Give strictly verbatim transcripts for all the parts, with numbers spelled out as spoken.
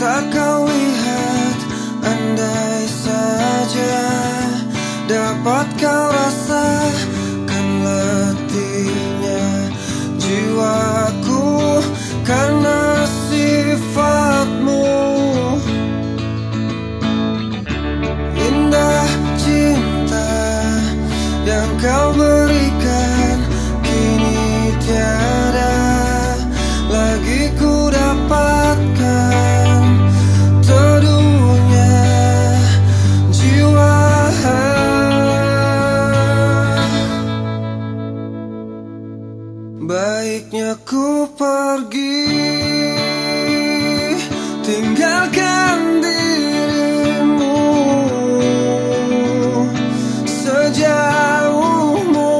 Tak kau lihat, andai saja dapat kau rasakan letihnya jiwaku karena sifatmu. Indah cinta yang kau berikan kini tiada lagi ku dapatkan. Baiknya ku pergi, tinggalkan dirimu sejauhmu.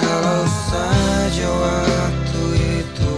Kalau saja waktu itu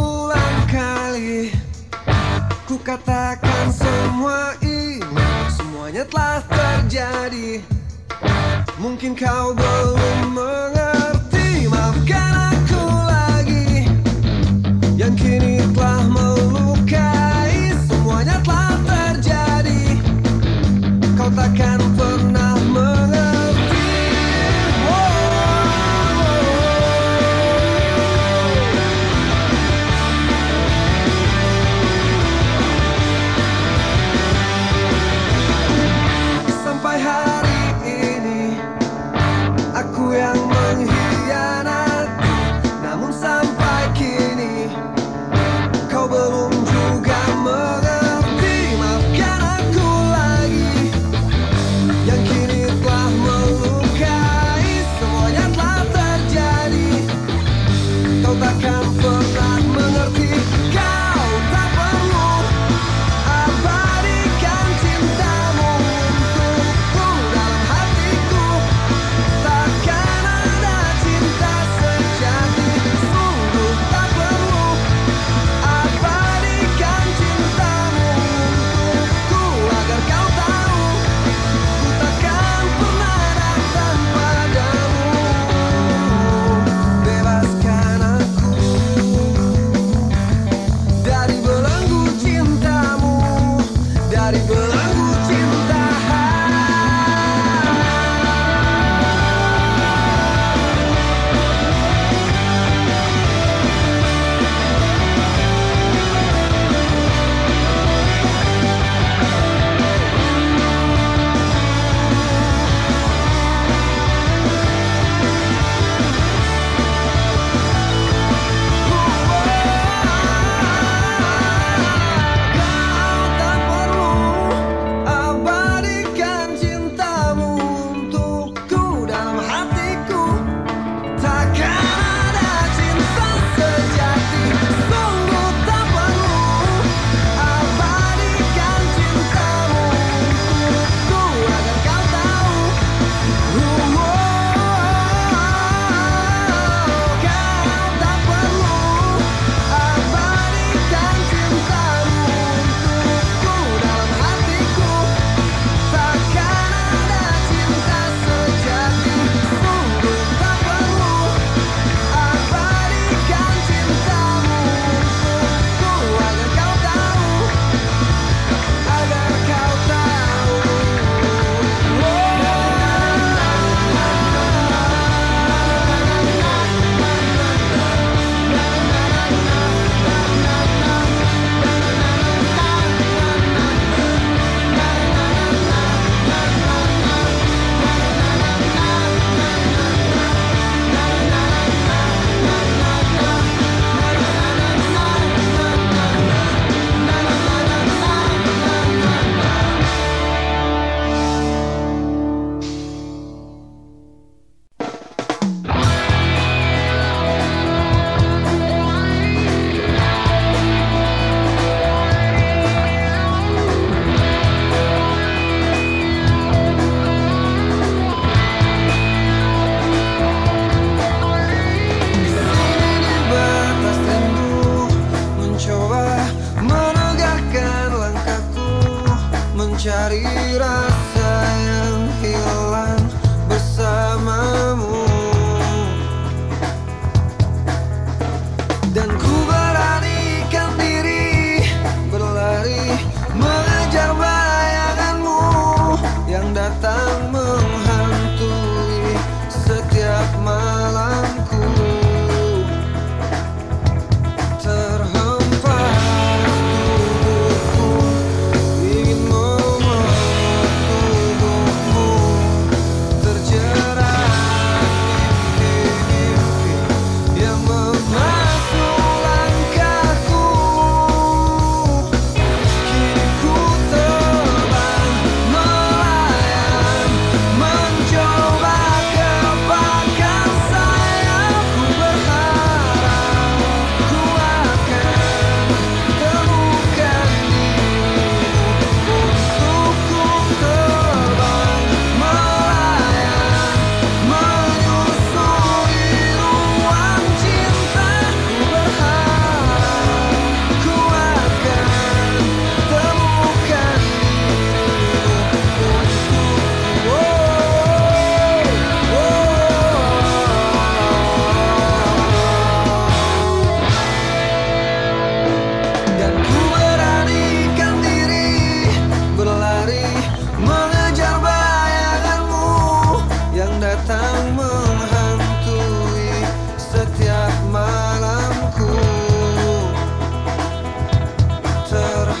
berulang kali ku katakan semua ini, semuanya telah terjadi. Mungkin kau belum mengerti, maafkan aku lagi yang kini telah melukai. Semuanya telah terjadi, kau takkan pernah mengerti. Yang menghilang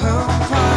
coba kau pakai sayapku berharap.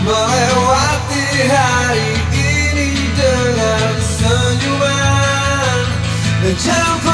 Melewati hari ini dengan senyuman dan